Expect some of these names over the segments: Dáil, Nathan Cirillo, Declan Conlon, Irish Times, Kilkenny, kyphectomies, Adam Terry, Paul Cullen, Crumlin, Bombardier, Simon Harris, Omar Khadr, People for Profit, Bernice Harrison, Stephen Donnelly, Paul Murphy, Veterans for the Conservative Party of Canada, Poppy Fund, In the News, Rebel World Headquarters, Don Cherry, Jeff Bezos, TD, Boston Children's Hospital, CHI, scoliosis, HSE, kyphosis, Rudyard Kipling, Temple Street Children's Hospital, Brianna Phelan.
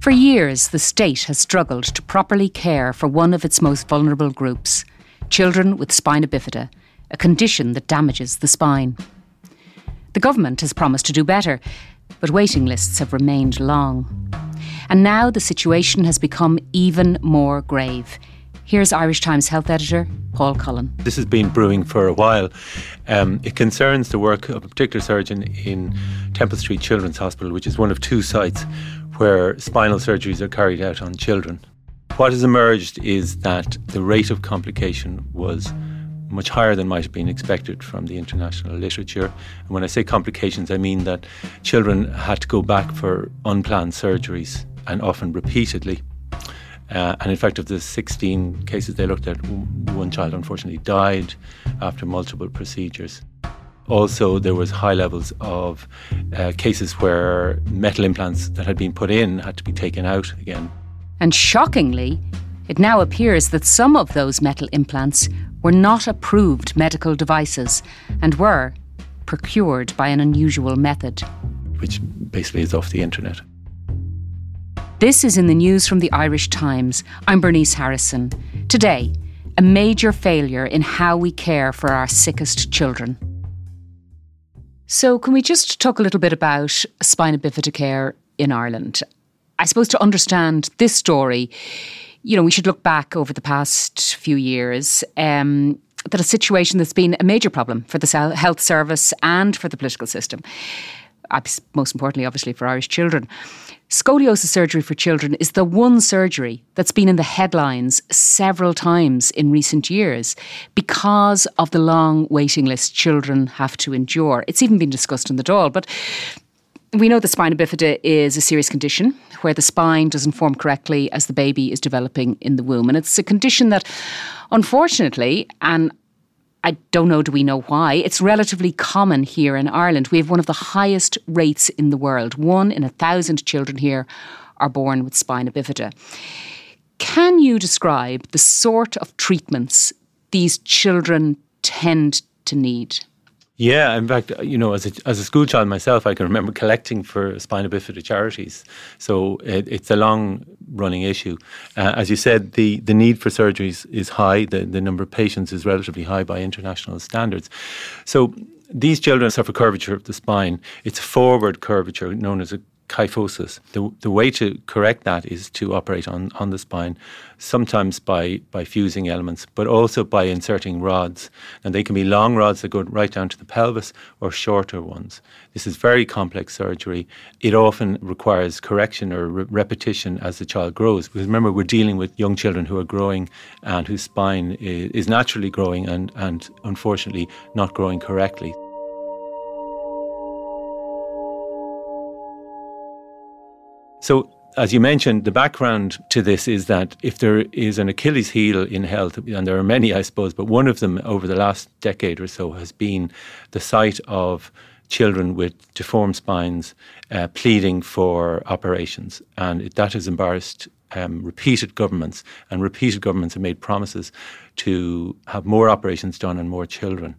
For years, the state has struggled to properly care for one of its most vulnerable groups, children with spina bifida, a condition that damages the spine. The government has promised to do better, but waiting lists have remained long. And now the situation has become even more grave. Here's Irish Times health editor Paul Cullen. This has been brewing for a while. It concerns the work of a particular surgeon in Temple Street Children's Hospital, which is one of two sites where spinal surgeries are carried out on children. What has emerged is that the rate of complication was much higher than might have been expected from the international literature. And when I say complications, I mean that children had to go back for unplanned surgeries, and often repeatedly. And in fact, of the 16 cases they looked at, one child unfortunately died after multiple procedures. Also, there was high levels of cases where metal implants that had been put in had to be taken out again. And shockingly, it now appears that some of those metal implants were not approved medical devices and were procured by an unusual method, which basically is off the internet. This is in the news from the Irish Times. I'm Bernice Harrison. Today, a major failure in how we care for our sickest children. So can we just talk a little bit about spina bifida care in Ireland? I suppose to understand this story, you know, we should look back over the past few years at a situation that's been a major problem for the health service and for the political system. Most importantly, obviously, for Irish children. Scoliosis surgery for children is the one surgery that's been in the headlines several times in recent years because of the long waiting list children have to endure. It's even been discussed in the Dáil, but we know that spina bifida is a serious condition where the spine doesn't form correctly as the baby is developing in the womb. And it's a condition that, unfortunately, and I don't know, do we know why? It's relatively common here in Ireland. We have one of the highest rates in the world. 1 in 1,000 children here are born with spina bifida. Can you describe the sort of treatments these children tend to need? Yeah, in fact, you know, as a school child myself, I can remember collecting for spina bifida charities. So it's a long-running issue. As you said, the need for surgeries is high. The number of patients is relatively high by international standards. So these children suffer curvature of the spine. It's forward curvature, known as a kyphosis. The way to correct that is to operate on the spine, sometimes by fusing elements, but also by inserting rods. And they can be long rods that go right down to the pelvis or shorter ones. This is very complex surgery. It often requires correction or repetition as the child grows. Because remember, we're dealing with young children who are growing and whose spine is naturally growing and unfortunately not growing correctly. So, as you mentioned, the background to this is that if there is an Achilles heel in health, and there are many, I suppose, but one of them over the last decade or so has been the sight of children with deformed spines pleading for operations. And that has embarrassed repeated governments. And repeated governments have made promises to have more operations done on more children.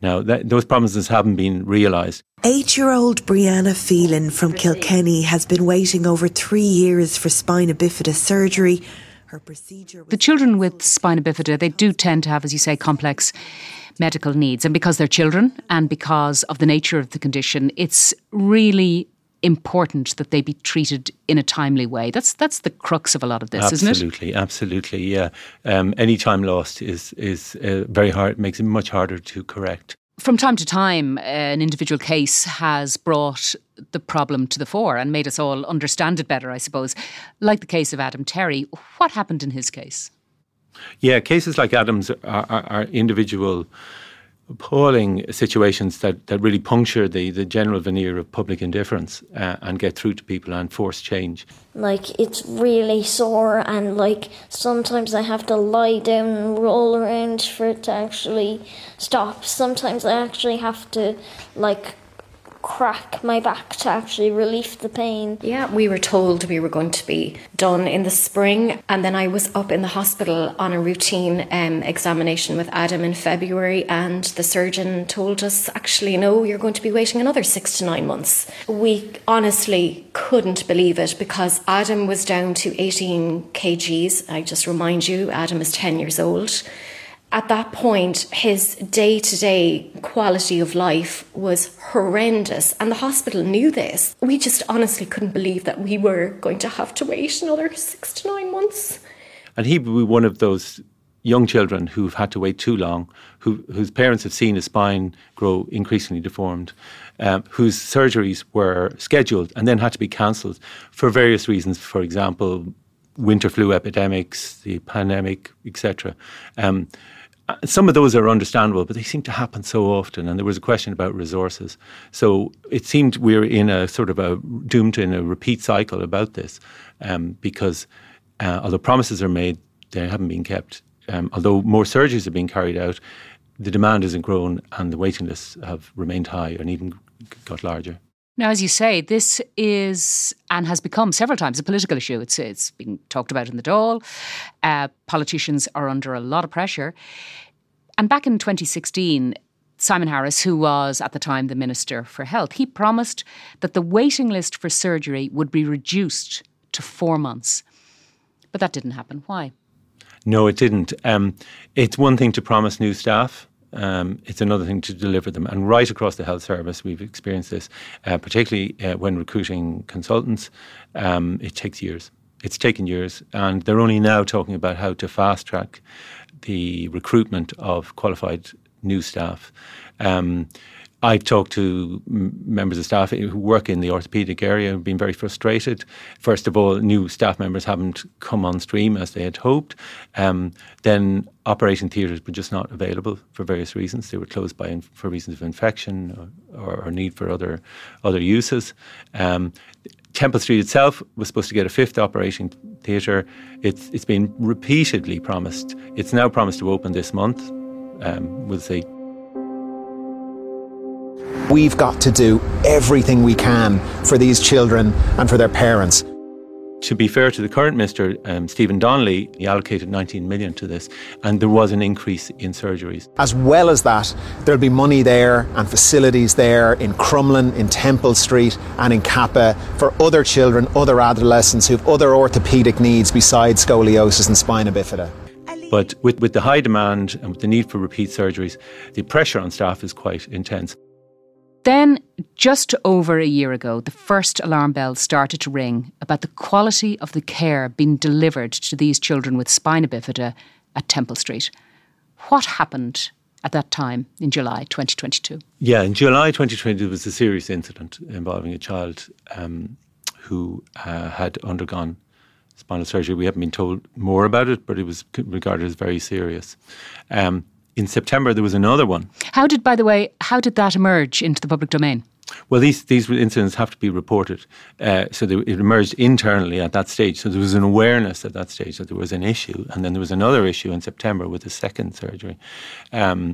Now, those promises haven't been realised. 8-year-old Brianna Phelan from Kilkenny has been waiting over 3 years for spina bifida surgery. Her procedure. The children with spina bifida, they do tend to have, as you say, complex medical needs. And because they're children and because of the nature of the condition, it's really important that they be treated in a timely way. That's the crux of a lot of this, isn't it? Absolutely, yeah. Any time lost is very hard. Makes it much harder to correct. From time to time, an individual case has brought the problem to the fore and made us all understand it better, I suppose. Like the case of Adam Terry, what happened in his case? Yeah, cases like Adam's are individual, appalling situations that really puncture the general veneer of public indifference and get through to people and force change. Like, it's really sore and, like, sometimes I have to lie down and roll around for it to actually stop. Sometimes I actually have to, like, crack my back to actually relieve the pain. Yeah, we were told we were going to be done in the spring, and then I was up in the hospital on a routine examination with Adam in February, and the surgeon told us, actually, no, you're going to be waiting another 6 to 9 months. We honestly couldn't believe it, because Adam was down to 18 kgs. I just remind you, Adam is 10 years old. At that point, his day-to-day quality of life was horrendous, and the hospital knew this. We just honestly couldn't believe that we were going to have to wait another 6 to 9 months. And he would be one of those young children who've had to wait too long, whose parents have seen his spine grow increasingly deformed, whose surgeries were scheduled and then had to be cancelled for various reasons, for example, winter flu epidemics, the pandemic, etc. Some of those are understandable, but they seem to happen so often. And there was a question about resources. So it seemed we were in a sort of doomed in a repeat cycle about this, because although promises are made, they haven't been kept. Although more surgeries are being carried out, the demand isn't grown and the waiting lists have remained high and even got larger. Now, as you say, this is and has become several times a political issue. It's been talked about in the Dáil. Politicians are under a lot of pressure. And back in 2016, Simon Harris, who was at the time the Minister for Health, he promised that the waiting list for surgery would be reduced to 4 months. But that didn't happen. Why? No, it didn't. It's one thing to promise new staff. It's another thing to deliver them. And right across the health service, we've experienced this, particularly when recruiting consultants. It takes years. It's taken years. And they're only now talking about how to fast-track the recruitment of qualified new staff. I've talked to members of staff who work in the orthopaedic area who've been very frustrated. First of all, new staff members haven't come on stream as they had hoped. Then operating theatres were just not available for various reasons. They were closed for reasons of infection or need for other uses. Temple Street itself was supposed to get a fifth operating theatre. It's been repeatedly promised. It's now promised to open this month. We'll see. We've got to do everything we can for these children and for their parents. To be fair to the current Minister, Stephen Donnelly, he allocated 19 million to this, and there was an increase in surgeries. As well as that, there'll be money there and facilities there in Crumlin, in Temple Street and in Kappa for other children, other adolescents who have other orthopaedic needs besides scoliosis and spina bifida. But with the high demand and with the need for repeat surgeries, the pressure on staff is quite intense. Then, just over a year ago, the first alarm bell started to ring about the quality of the care being delivered to these children with spina bifida at Temple Street. What happened at that time in July 2022? Yeah, in July 2022, there was a serious incident involving a child who had undergone spinal surgery. We haven't been told more about it, but it was regarded as very serious. In September, there was another one. How did that emerge into the public domain? Well, these incidents have to be reported. It emerged internally at that stage. So there was an awareness at that stage that there was an issue. And then there was another issue in September with the second surgery. As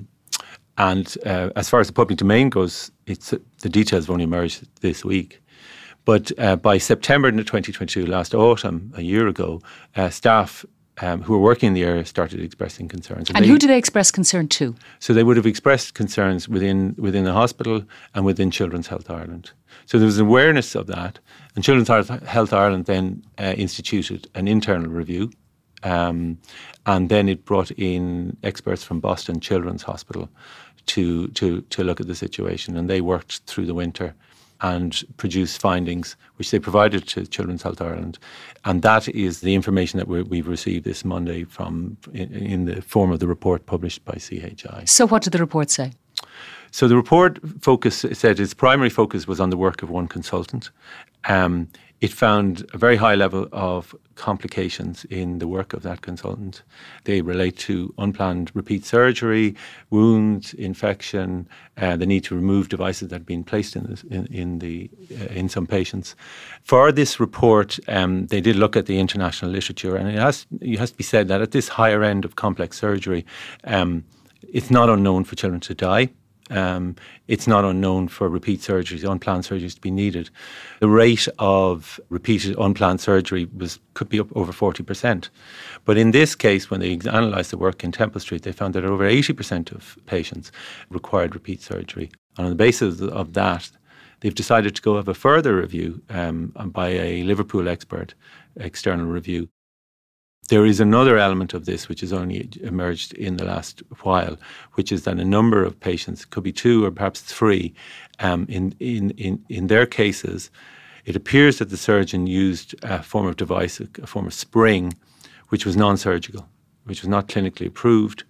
far as the public domain goes, the details have only emerged this week. But by September 2022, last autumn, a year ago, staff who were working in the area started expressing concerns. And who did they express concern to? So they would have expressed concerns within the hospital and within Children's Health Ireland. So there was an awareness of that. And Children's Health Ireland then instituted an internal review. And then it brought in experts from Boston Children's Hospital to look at the situation. And they worked through the winter and produce findings, which they provided to Children's Health Ireland. And that is the information that we've received this Monday in the form of the report published by CHI. So what did the report say? So the report said its primary focus was on the work of one consultant. It found a very high level of complications in the work of that consultant. They relate to unplanned repeat surgery, wounds, infection, the need to remove devices that had been placed in some patients. For this report, they did look at the international literature, and it has to be said that at this higher end of complex surgery, it's not unknown for children to die. It's not uncommon for repeat surgeries, unplanned surgeries to be needed. The rate of repeated unplanned surgery could be up over 40%. But in this case, when they analysed the work in Temple Street, they found that over 80% of patients required repeat surgery. And on the basis of that, they've decided to go have a further review by a Liverpool expert, external review. There is another element of this which has only emerged in the last while, which is that a number of patients, could be two or perhaps three, in their cases, it appears that the surgeon used a form of device, a form of spring, which was non-surgical, which was not clinically approved,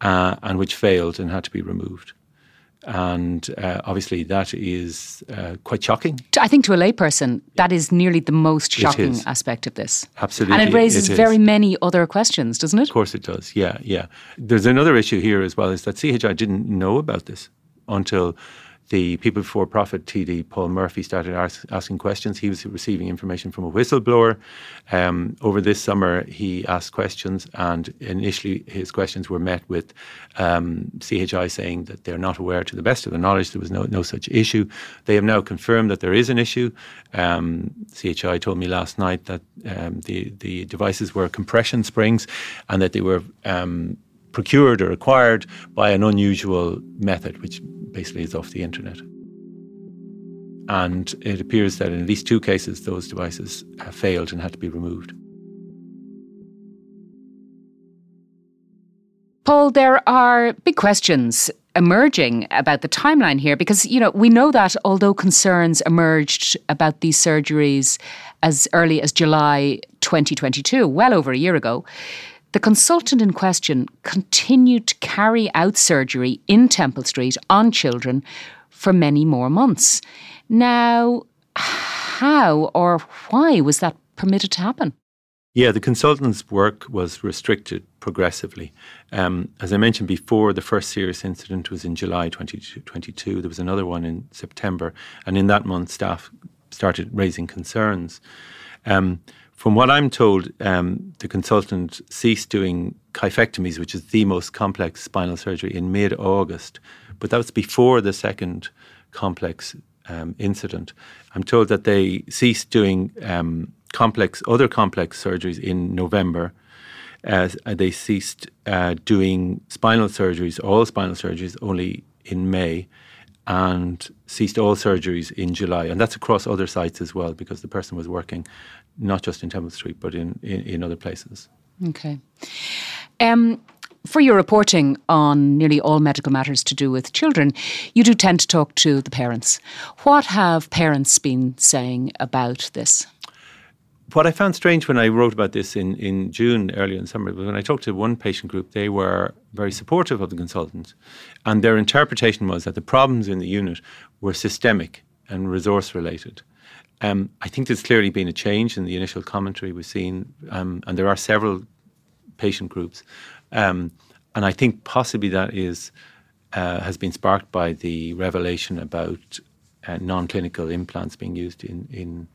and which failed and had to be removed. And obviously that is quite shocking. I think to a layperson, that is nearly the most shocking aspect of this. Absolutely. And it raises very many other questions, doesn't it? Of course it does, yeah. There's another issue here as well, is that CHI didn't know about this until the People for Profit TD, Paul Murphy, started asking questions. He was receiving information from a whistleblower. Over this summer, he asked questions, and initially his questions were met with CHI saying that they're not aware, to the best of their knowledge, there was no such issue. They have now confirmed that there is an issue. CHI told me last night that the devices were compression springs and that they were procured or acquired by an unusual method, which basically is off the internet. And it appears that in at least two cases, those devices have failed and had to be removed. Paul, there are big questions emerging about the timeline here because, we know that although concerns emerged about these surgeries as early as July 2022, well over a year ago, the consultant in question continued to carry out surgery in Temple Street on children for many more months. Now, how or why was that permitted to happen? Yeah, the consultant's work was restricted progressively. As I mentioned before, the first serious incident was in July 2022. There was another one in September. And in that month, staff started raising concerns. From what I'm told, the consultant ceased doing kyphectomies, which is the most complex spinal surgery, in mid-August. But that was before the second complex incident. I'm told that they ceased doing other complex surgeries in November. They ceased doing all spinal surgeries, only in May, and ceased all surgeries in July. And that's across other sites as well, because the person was working not just in Temple Street, but in other places. Okay. For your reporting on nearly all medical matters to do with children, you do tend to talk to the parents. What have parents been saying about this? What I found strange when I wrote about this in June, earlier in summer, was when I talked to one patient group, they were very supportive of the consultant. And their interpretation was that the problems in the unit were systemic and resource-related. I think there's clearly been a change in the initial commentary we've seen, and there are several patient groups. And I think possibly that has been sparked by the revelation about non-clinical implants being used in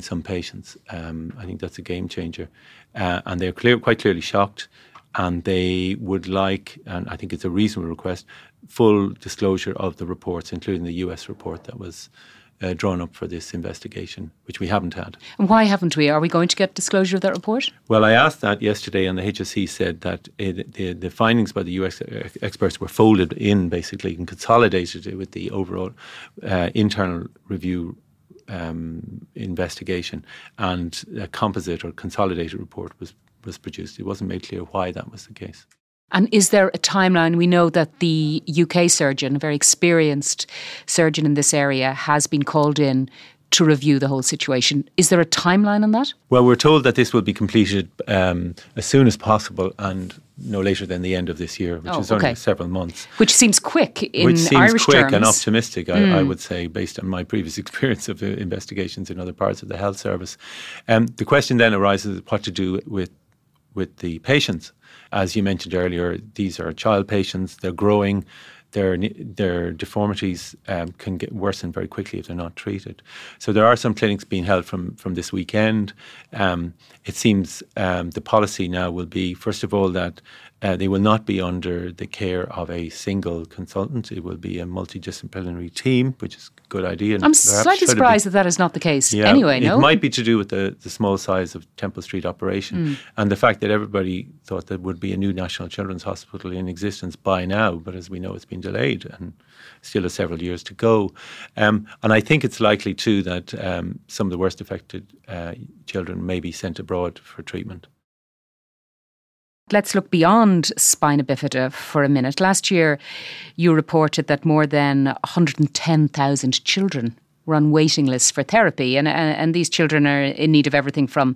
some patients. I think that's a game changer. And they're quite clearly shocked, and they would like, and I think it's a reasonable request, full disclosure of the reports, including the US report that was drawn up for this investigation, which we haven't had. And why haven't we? Are we going to get disclosure of that report? Well, I asked that yesterday, and the HSE said that the findings by the US experts were folded in, basically, and consolidated with the overall internal review investigation, and a composite or consolidated report was produced. It wasn't made clear why that was the case. And is there a timeline? We know that the UK surgeon, a very experienced surgeon in this area, has been called in to review the whole situation. Is there a timeline on that? Well, we're told that this will be completed as soon as possible and no later than the end of this year, which is only several months. Which seems quick in Irish terms. Which seems quick and optimistic, I would say, based on my previous experience of investigations in other parts of the health service. The question then arises what to do with the patients. As you mentioned earlier, these are child patients. They're growing. Their deformities can get worsened very quickly if they're not treated. So there are some clinics being held from this weekend. It seems the policy now will be, first of all, that They will not be under the care of a single consultant. It will be a multidisciplinary team, which is a good idea. And I'm slightly surprised that is not the case anyway, no? It might be to do with the small size of Temple Street operation and the fact that everybody thought there would be a new National Children's Hospital in existence by now, but as we know, it's been delayed and still has several years to go. And I think it's likely, too, that some of the worst affected children may be sent abroad for treatment. Let's look beyond spina bifida for a minute. Last year, you reported that more than 110,000 children were on waiting lists for therapy. And these children are in need of everything from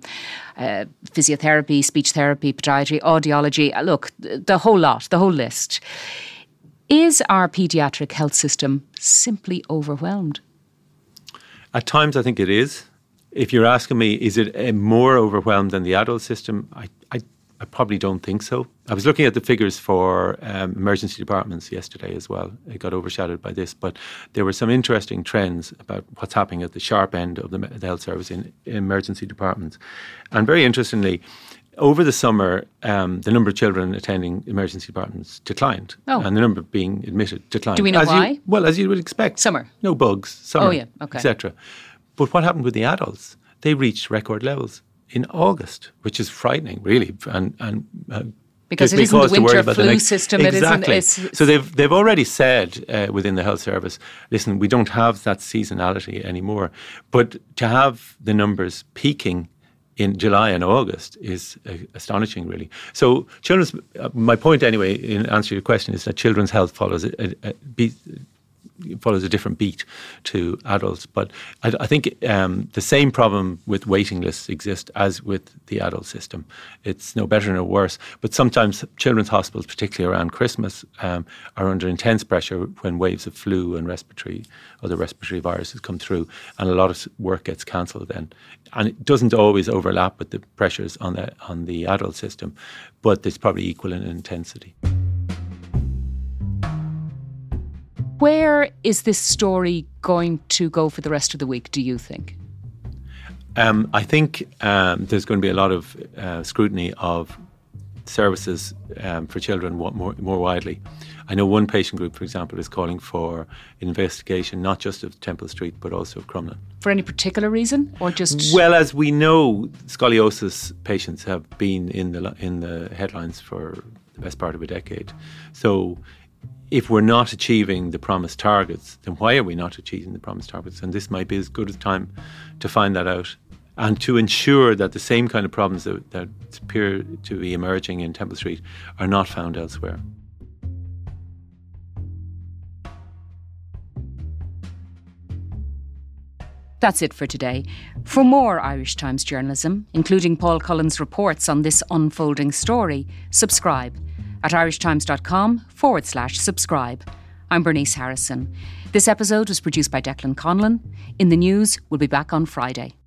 physiotherapy, speech therapy, podiatry, audiology. Look, the whole lot, the whole list. Is our paediatric health system simply overwhelmed? At times, I think it is. If you're asking me, is it more overwhelmed than the adult system? I probably don't think so. I was looking at the figures for emergency departments yesterday as well. It got overshadowed by this, but there were some interesting trends about what's happening at the sharp end of the health service in emergency departments. And very interestingly, over the summer, the number of children attending emergency departments declined. Oh. And the number being admitted declined. Do we know why? As you would expect. Summer. No bugs, summer, et cetera. But what happened with the adults? They reached record levels in August, which is frightening, really, and because it isn't the winter flu system. Exactly. It isn't, so they've already said within the health service, listen, we don't have that seasonality anymore. But to have the numbers peaking in July and August is astonishing, really. So my point, anyway, in answer to your question, is that children's health follows a different beat to adults. But I think the same problem with waiting lists exists as with the adult system. It's no better, no worse. But sometimes children's hospitals, particularly around Christmas, are under intense pressure when waves of flu and other respiratory viruses come through, and a lot of work gets cancelled then. And it doesn't always overlap with the pressures on the adult system, but it's probably equal in intensity. Where is this story going to go for the rest of the week, do you think? I think there's going to be a lot of scrutiny of services for children more widely. I know one patient group, for example, is calling for an investigation not just of Temple Street but also of Crumlin. For any particular reason, or just? Well, as we know, scoliosis patients have been in the headlines for the best part of a decade. So, if we're not achieving the promised targets, then why are we not achieving the promised targets? And this might be as good a time to find that out and to ensure that the same kind of problems that appear to be emerging in Temple Street are not found elsewhere. That's it for today. For more Irish Times journalism, including Paul Cullen's reports on this unfolding story, subscribe at irishtimes.com/subscribe. I'm Bernice Harrison. This episode was produced by Declan Conlon. In the News, we'll be back on Friday.